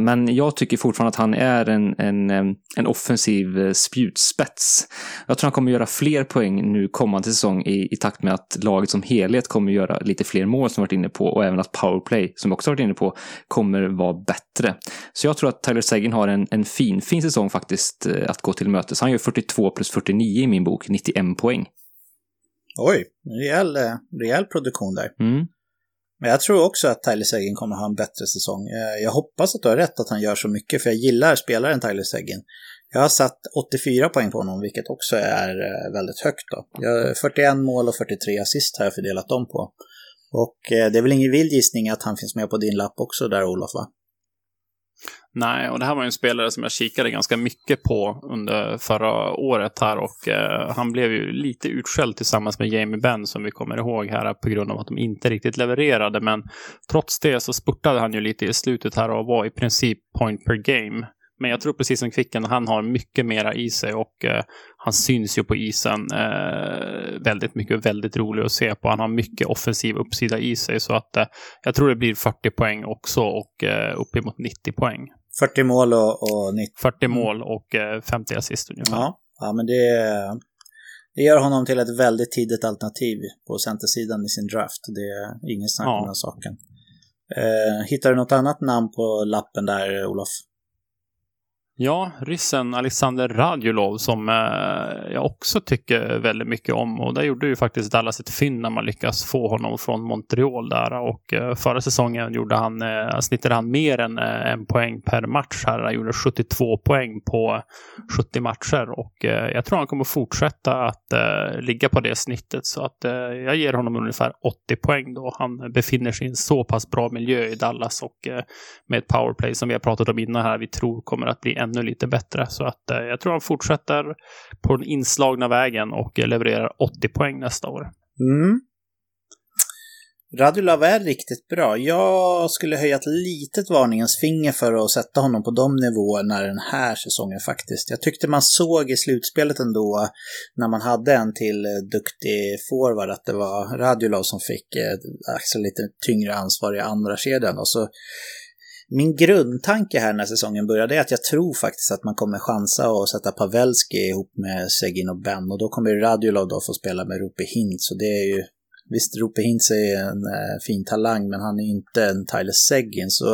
Men jag tycker fortfarande att han är en, en, en offensiv spjutspets. Jag tror han kommer göra fler poäng nu kommande säsong i, i takt med att laget som helhet kommer göra lite fler mål som vi varit inne på, och även att powerplay, som vi också varit inne på, kommer vara bättre. Så jag tror att Tyler Seguin har en, en fin, fin säsong faktiskt att gå till mötes. Han gör fyrtiotvå plus fyrtionio i min bok, nittioen poäng. Oj, rejäl, rejäl produktion där. Mm. Men jag tror också att Tyler Seguin kommer ha en bättre säsong. Jag hoppas att du har rätt att han gör så mycket, för jag gillar spelaren Tyler Seguin. Jag har satt åttiofyra poäng på honom, vilket också är väldigt högt då. Jag fyrtioen mål och fyrtiotre assist har jag fördelat dem på. Och det är väl ingen vild gissning att han finns med på din lapp också där, Olof, va? Nej, och det här var ju en spelare som jag kikade ganska mycket på under förra året här, och eh, han blev ju lite utskälld tillsammans med Jamie Benn, som vi kommer ihåg här, på grund av att de inte riktigt levererade, men trots det så spurtade han ju lite i slutet här och var i princip point per game. Men jag tror precis som Kvicken, han har mycket mera i sig och eh, han syns ju på isen eh, väldigt mycket och väldigt rolig att se på. Han har mycket offensiv uppsida i sig, så att eh, jag tror det blir fyrtio poäng också och eh, uppemot nittio poäng. fyrtio mål och, och nittio. fyrtio mål och eh, femtio assist ungefär. Ja, ja, men det, det gör honom till ett väldigt tidigt alternativ på centersidan i sin draft. Det är ingen snack om ja. Den saken. Eh, hittar du något annat namn på lappen där, Olof? Ja, ryssen Alexander Radulov, som eh, jag också tycker väldigt mycket om, och där gjorde ju faktiskt Dallas ett fynd när man lyckas få honom från Montreal där, och eh, förra säsongen gjorde han, eh, snittade han mer än eh, en poäng per match här. Han gjorde sjuttiotvå poäng på sjuttio matcher, och eh, jag tror han kommer fortsätta att eh, ligga på det snittet, så att eh, jag ger honom ungefär åttio poäng då. Han befinner sig i en så pass bra miljö i Dallas, och eh, med ett powerplay som vi har pratat om innan här, vi tror kommer att bli ännu lite bättre, så att eh, jag tror han fortsätter på den inslagna vägen och eh, levererar åttio poäng nästa år. Mm. Radulov är riktigt bra. Jag skulle höja ett litet varningens finger för att sätta honom på de nivåerna den här säsongen faktiskt. Jag tyckte man såg i slutspelet ändå, när man hade en till duktig forward, att det var Radulov som fick eh, alltså lite tyngre ansvar i andra kedjan, och så min grundtanke här när säsongen började är att jag tror faktiskt att man kommer chansa och sätta Pavelski ihop med Seguin och Ben, och då kommer Radulov då få spela med Roope Hintz, så det är ju, visst, Roope Hintz är en eh, fin talang, men han är inte en Tyler Seguin, så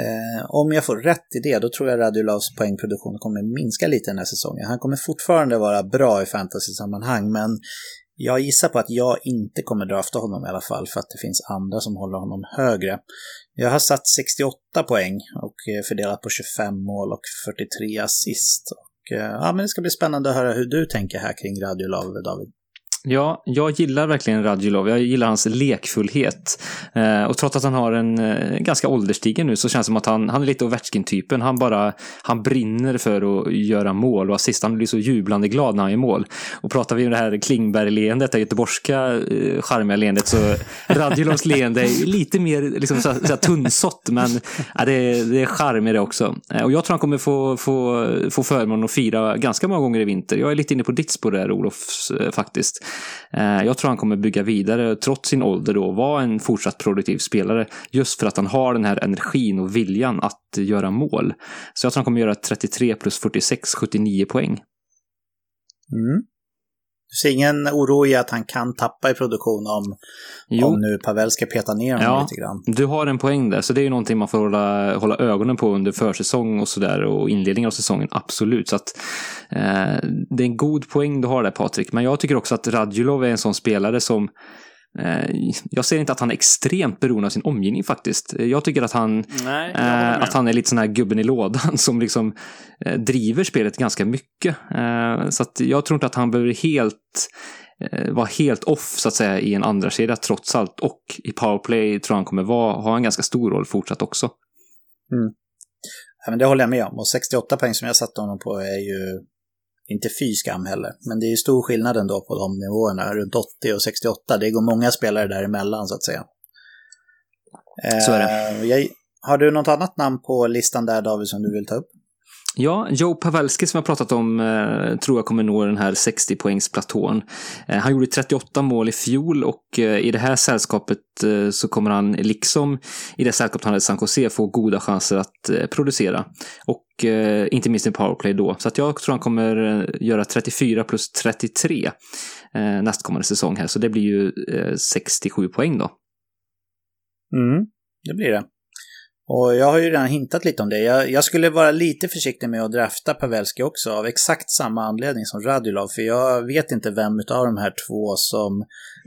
eh, om jag får rätt i det, då tror jag Radulovs poängproduktion kommer minska lite den här säsongen. Han kommer fortfarande vara bra i fantasy-sammanhang, men jag gissar på att jag inte kommer drafta honom i alla fall, för att det finns andra som håller honom högre. Jag har satt sextioåtta poäng och fördelat på tjugofem mål och fyrtiotre assist. Och, ja, men det ska bli spännande att höra hur du tänker här kring Radulov, David. Ja, jag gillar verkligen Radulov. Jag gillar hans lekfullhet. Eh, och trots att han har en eh, ganska ålderstigen nu, så känns det som att han, han är lite Ovechkin-typen. Han bara, han brinner för att göra mål, och assist, han blir så jublande glad när han är mål. Och pratar vi om det här Klingberg-leendet, det göteborgska eh, charmiga leendet, så Radulovs leende är lite mer liksom, så, så här, tunnsått, men eh, det, det är charm i det också. Eh, och jag tror han kommer få, få, få förmån att fira ganska många gånger i vinter. Jag är lite inne på ditt spår där, Olofs, eh, faktiskt. Jag tror han kommer bygga vidare trots sin ålder då, vara en fortsatt produktiv spelare, just för att han har den här energin och viljan att göra mål. Så jag tror han kommer göra trettiotre plus fyrtiosex, sjuttionio poäng. Mm. Du ser ingen oro i att han kan tappa i produktion om, om nu Pavelski petar ner honom ja, lite grann? Du har en poäng där, så det är ju någonting man får hålla, hålla ögonen på under försäsong och sådär, och inledningen av säsongen, absolut. Så att, eh, det är en god poäng du har där, Patrik, men jag tycker också att Radulov är en sån spelare som jag ser inte att han är extremt beroende av sin omgivning faktiskt. Jag tycker att han Nej, äh, att han är lite sån här gubben i lådan som liksom äh, driver spelet ganska mycket. Äh, så att jag tror inte att han behöver helt äh, vara helt off så att säga i en andra kedja trots allt, och i powerplay tror jag han kommer vara, ha en ganska stor roll fortsatt också. Mm. Ja, men det håller jag med om, och sextioåtta poäng som jag satte honom på är ju inte fy skam heller, men det är ju stor skillnad ändå på de nivåerna, runt åttio och sextioåtta. Det går många spelare däremellan så att säga. Så är det. Jag, har du något annat namn på listan där, David, som du vill ta upp? Ja, Joe Pavelski som jag pratat om eh, tror jag kommer nå den här sextio-poängsplatån. Eh, han gjorde trettioåtta mål i fjol, och eh, i det här sällskapet eh, så kommer han liksom i det sällskapet han hade i San Jose få goda chanser att eh, producera. Och eh, inte minst i powerplay då. Så att jag tror han kommer göra trettiofyra plus trettiotre eh, nästkommande säsong här. Så det blir ju eh, sextiosju poäng då. Mm, det blir det. Och jag har ju redan hintat lite om det. Jag, jag skulle vara lite försiktig med att drafta Pavelski också, av exakt samma anledning som Radulov. För jag vet inte vem av de här två som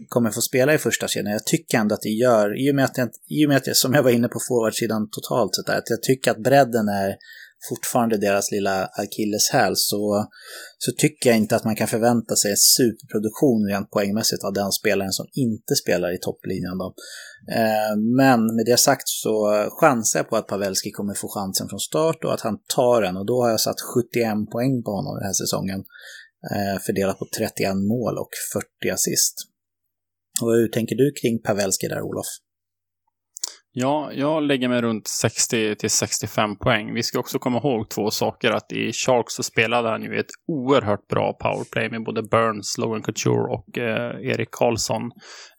kommer få spela i första kedjan. Jag tycker ändå att det gör, i och med att, jag, i och med att jag, som jag var inne på forwardsidan totalt, så där, att jag tycker att bredden är fortfarande deras lilla akilleshäl, så, så tycker jag inte att man kan förvänta sig superproduktion rent poängmässigt av den spelaren som inte spelar i topplinjen då. Eh, men med det sagt så chansar jag på att Pavelski kommer få chansen från start och att han tar den, och då har jag satt sjuttioen poäng på honom den här säsongen, eh, fördelat på trettioen mål och fyrtio assist. Och hur tänker du kring Pavelski där, Olof? Ja, jag lägger mig runt sextio till sextiofem poäng. Vi ska också komma ihåg två saker, att i Sharks så spelade han ju ett oerhört bra powerplay med både Burns, Logan Couture och eh, Erik Karlsson.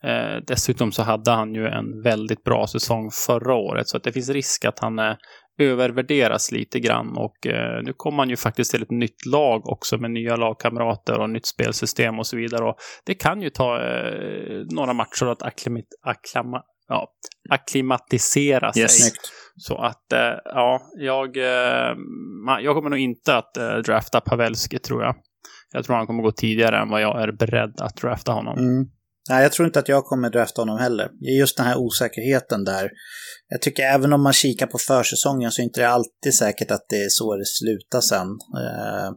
Eh, dessutom så hade han ju en väldigt bra säsong förra året, så att det finns risk att han eh, övervärderas lite grann, och eh, nu kommer han ju faktiskt till ett nytt lag också med nya lagkamrater och nytt spelsystem och så vidare, och det kan ju ta eh, några matcher att akklimata akklama- Ja, akklimatisera sig. Yes. Så att eh, ja, jag, eh, jag kommer nog inte att eh, drafta Pavelski, tror jag. Jag tror han kommer gå tidigare än vad jag är beredd att drafta honom. Mm. Nej, jag tror inte att jag kommer drafta honom heller. Just den här osäkerheten där. Jag tycker även om man kikar på försäsongen så är det inte alltid säkert att det är så det slutar sen. Eh,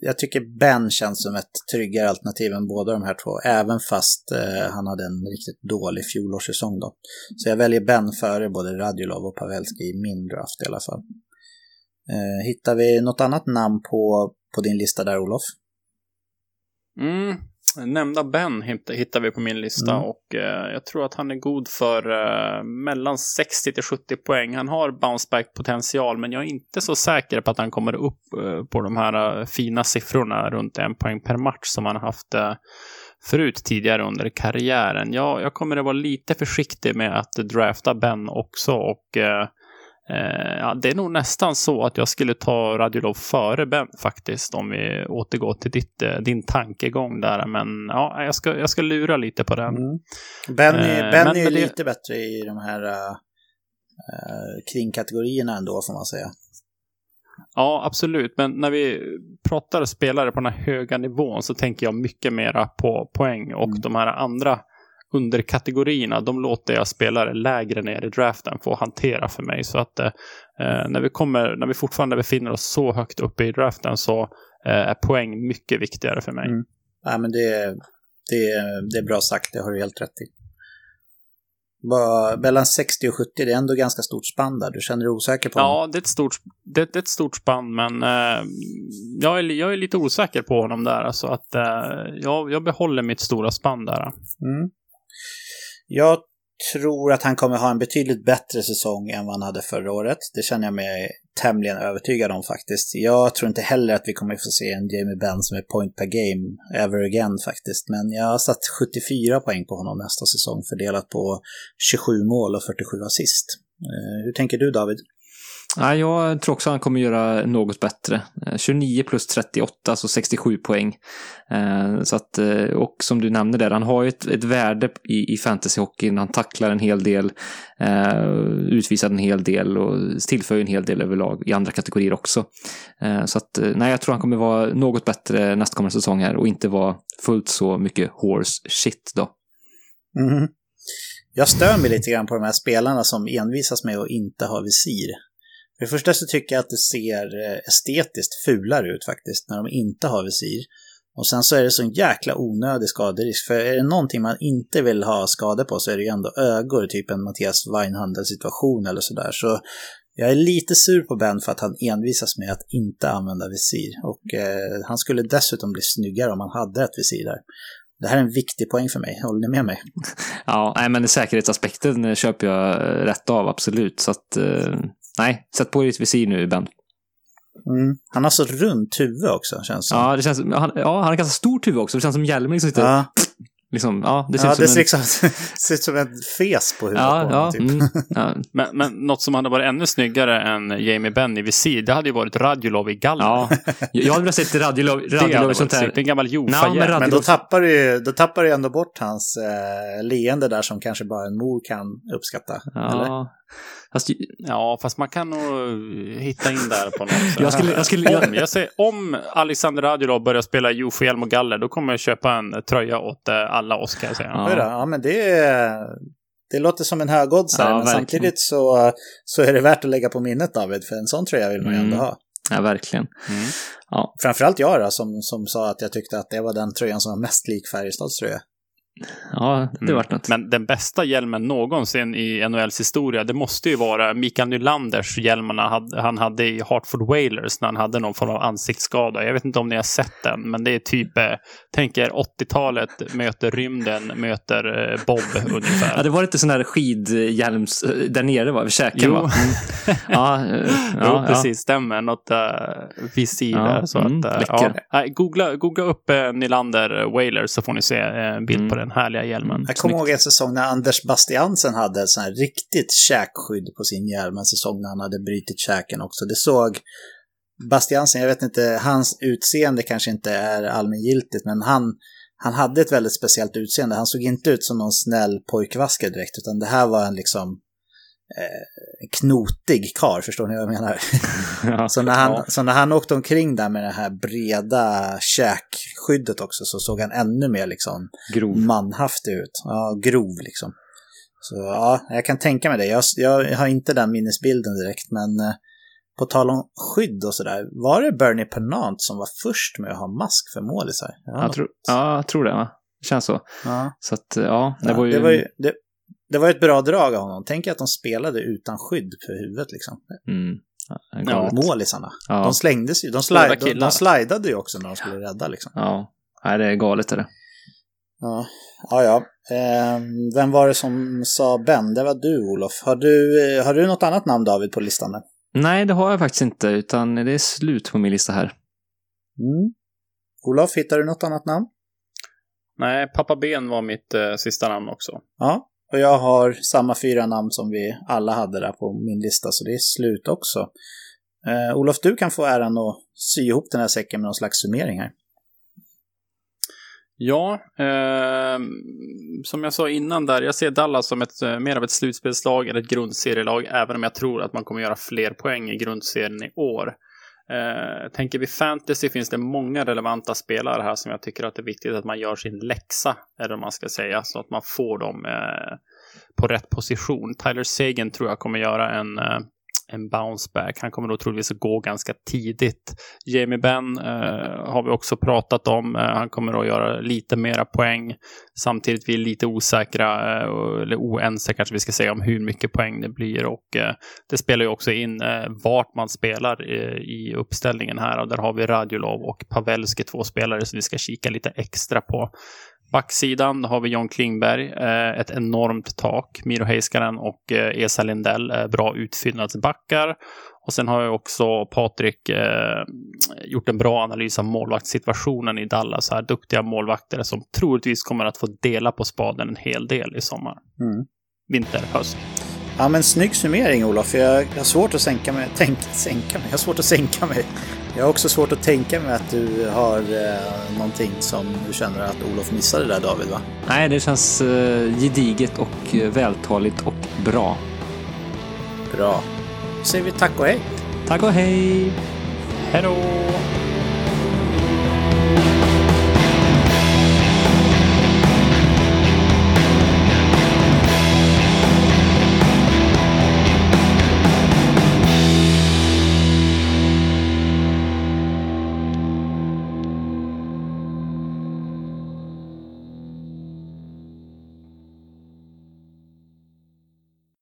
jag tycker Ben känns som ett tryggare alternativ än båda de här två, även fast eh, han hade en riktigt dålig fjolårssäsong då. Så jag väljer Ben före både Radulov och Pavelski i min draft i alla fall. Eh, hittar vi något annat namn på, på din lista där, Olof? Mm. Nämnda Ben hittar vi på min lista. Mm. Och eh, jag tror att han är god för eh, mellan sextio till sjuttio poäng. Han har bounceback-potential, men jag är inte så säker på att han kommer upp eh, på de här eh, fina siffrorna runt en poäng per match som han haft eh, förut tidigare under karriären. Jag, jag kommer att vara lite försiktig med att drafta Ben också, och eh, Eh, ja, det är nog nästan så att jag skulle ta Radulov före Ben faktiskt, om vi återgår till ditt, eh, din tankegång där, men ja, jag ska, jag ska lura lite på den. Mm. Ben, eh, ben är ju lite det... bättre i de här eh, kringkategorierna ändå, får man säga. Ja, absolut. Men när vi pratar spelare på den här höga nivån så tänker jag mycket mera på poäng, och mm. de här andra under kategorierna, de låter jag spelare lägre ner i draften få hantera för mig, så att eh, när vi kommer, när vi fortfarande befinner oss så högt uppe i draften, så eh, är poäng mycket viktigare för mig. Mm. Ja, men det, det, det är bra sagt, det har du helt rätt i. Bara, mellan sextio och sjuttio, det är ändå ganska stort spann där. Du känner dig osäker på honom? Ja, det är ett stort, det, det är ett stort spann, men eh, jag, är, jag är lite osäker på honom där. Alltså att, eh, jag, jag behåller mitt stora spann där. Mm. Jag tror att han kommer ha en betydligt bättre säsong än vad han hade förra året. Det känner jag mig tämligen övertygad om faktiskt. Jag tror inte heller att vi kommer få se en Jamie Benn som är point per game ever again faktiskt. Men jag har satt sjuttiofyra poäng på honom nästa säsong, fördelat på tjugosju mål och fyrtiosju assist. Hur tänker du, David? Nej, jag tror också han kommer göra något bättre. tjugonio plus trettioåtta, alltså sextiosju poäng. Så att, och som du nämnde där, han har ju ett, ett värde i, i fantasyhockeyn. Han tacklar en hel del, utvisar en hel del och tillför en hel del överlag i andra kategorier också. Så att, nej, jag tror han kommer vara något bättre nästkommande säsong här och inte vara fullt så mycket horse shit då. Mm. Jag stör mig lite grann på de här spelarna som envisas med att inte ha visir. För det första så tycker jag att det ser estetiskt fulare ut faktiskt när de inte har visir. Och sen så är det så en jäkla onödig skaderisk. För är det någonting man inte vill ha skador på så är det ju ändå ögon, typ en Mattias Weinhandel-situation eller sådär. Så jag är lite sur på Ben för att han envisas med att inte använda visir. Och eh, han skulle dessutom bli snyggare om han hade ett visir där. Det här är en viktig poäng för mig. Håller ni med mig? Ja, nej, men säkerhetsaspekten köper jag rätt av, absolut. Så att... Eh... Nej, sätt på ditt visir nu, Ben. Mm. Han har så runt huvud också, känns som. Ja, det känns, han, ja, han har ganska stort huvud också. Det känns som hjälmen liksom sitter... Ja. Liksom, ja, det ser, ja, ut, som det ser en... liksom, ser ut som en fes på huvudet, ja, på honom, ja, typ. Mm, ja. men, men något som hade varit ännu snyggare än Jamie Benn i visir, det hade ju varit Radulov i gallen. Ja, jag hade väl sett Radulov, Radulov i sånt här. Det är en gammal jordfajär. No, men, Radulov... men då tappar du, då tappar du ändå bort hans eh, leende där som kanske bara en mor kan uppskatta. Ja. Eller? Fast, ja, fast man kan nog hitta in där på något sätt. jag skulle, jag skulle, jag... Om, jag säger, om Alexander Radulov börjar spela Jofo Elm och Galler, då kommer jag köpa en tröja åt alla oss, kan jag säga. Ja, ja, men det, det låter som en hög odds, ja, men verkligen. Samtidigt så, så är det värt att lägga på minnet, David, för en sån tröja vill man ju mm. ändå ha. Ja, verkligen. Mm. Ja. Framförallt jag då, som, som sa att jag tyckte att det var den tröjan som var mest lik Färjestads tröja. Ja, det vart något. Men den bästa hjälmen någonsin i N H L:s historia, det måste ju vara Mikael Nylanders hjälmarna han hade i Hartford Whalers när han hade någon form av ansiktsskada. Jag vet inte om ni har sett den, men det är typ, tänk er åttiotalet möter rymden, möter Bob ungefär. Ja, det var inte sån här skidhjälm där nere, var vi käken, va? Mm. Ja, ja, ja, precis, stämmer. Något uh, visir ja, där. Så mm, att, uh, ja. googla, googla upp uh, Nylander Whalers så får ni se en uh, bild mm. på det. Den härliga hjälmen. Jag kommer ihåg en säsong när Anders Bastiansen hade en sån här riktigt käkskydd på sin hjälm. En säsong när han hade brytit käken också. Det såg Bastiansen, jag vet inte, hans utseende kanske inte är allmängiltigt, men han, han hade ett väldigt speciellt utseende. Han såg inte ut som någon snäll pojkvasker direkt, utan det här var en liksom eh, knotig karl, förstår ni vad jag menar? Ja, så, när han, ja. så när han åkte omkring där med det här breda käkskyddet också, så såg han ännu mer liksom grov, manhaftig ut. Ja, grov liksom. Så ja, jag kan tänka mig det. Jag, jag har inte den minnesbilden direkt, men eh, på tal om skydd och sådär, var det Bernie Pernant som var först med att ha mask för målisar? Ja, jag tror, ja, jag tror det. Va? Känns så. Ja. Så att, ja, det ja, var ju... Det var ju det... Det var ett bra drag av honom. Tänk att de spelade utan skydd för huvudet liksom. Mm. Ja, målisarna. Ja. De slängdes ju. De, slide, de, de slidade ju också när de skulle rädda liksom. Ja, nej, det är galet är det. Ja, ja. ja. Ehm, vem var det som sa Ben? Det var du, Olof. Har du, har du något annat namn, David, på listan där? Nej, det har jag faktiskt inte. Utan det är slut på min lista här. Mm. Olof, hittar du något annat namn? Nej, Pappa Ben var mitt eh, sista namn också. Ja. Och jag har samma fyra namn som vi alla hade där på min lista, så det är slut också. Eh, Olof, du kan få äran att sy ihop den här säcken med någon slags summering här. Ja, eh, som jag sa innan där, jag ser Dallas som ett, mer av ett slutspelslag än ett grundserielag, även om jag tror att man kommer göra fler poäng i grundserien i år. Eh, tänker vi fantasy finns det många relevanta spelare här som jag tycker att det är viktigt att man gör sin läxa, eller vad man ska säga, så att man får dem eh, på rätt position. Tyler Seguin tror jag kommer göra en eh, en bounceback. Han kommer då troligtvis att gå ganska tidigt. Jamie Benn eh, har vi också pratat om. Eh, han kommer att göra lite mera poäng. Samtidigt vi är lite osäkra, eh, eller oense kanske vi ska säga, om hur mycket poäng det blir. Och eh, det spelar ju också in eh, vart man spelar eh, i uppställningen här. Och där har vi Radulov och Pavelski, två spelare som vi ska kika lite extra på. Backsidan har vi Jon Klingberg, eh, ett enormt tak. Miro Heiskanen och eh, Esa Lindell, eh, bra utfyllnadsbackar. Och sen har jag också Patrick eh, gjort en bra analys av målvaktssituationen i Dallas. Här duktiga målvakter som troligtvis kommer att få dela på spaden en hel del i sommar. Mm. Vinter, höst. Ja, men snygg summering, Olof. Jag, jag har svårt att sänka mig. Tänk, sänka mig. Jag har svårt att sänka mig. Jag har också svårt att tänka mig att du har eh, någonting som du känner att Olof missade där, David, va? Nej, det känns eh, gediget och eh, vältaligt och bra. Bra. Då säger vi tack och hej. Tack och hej. Hej då.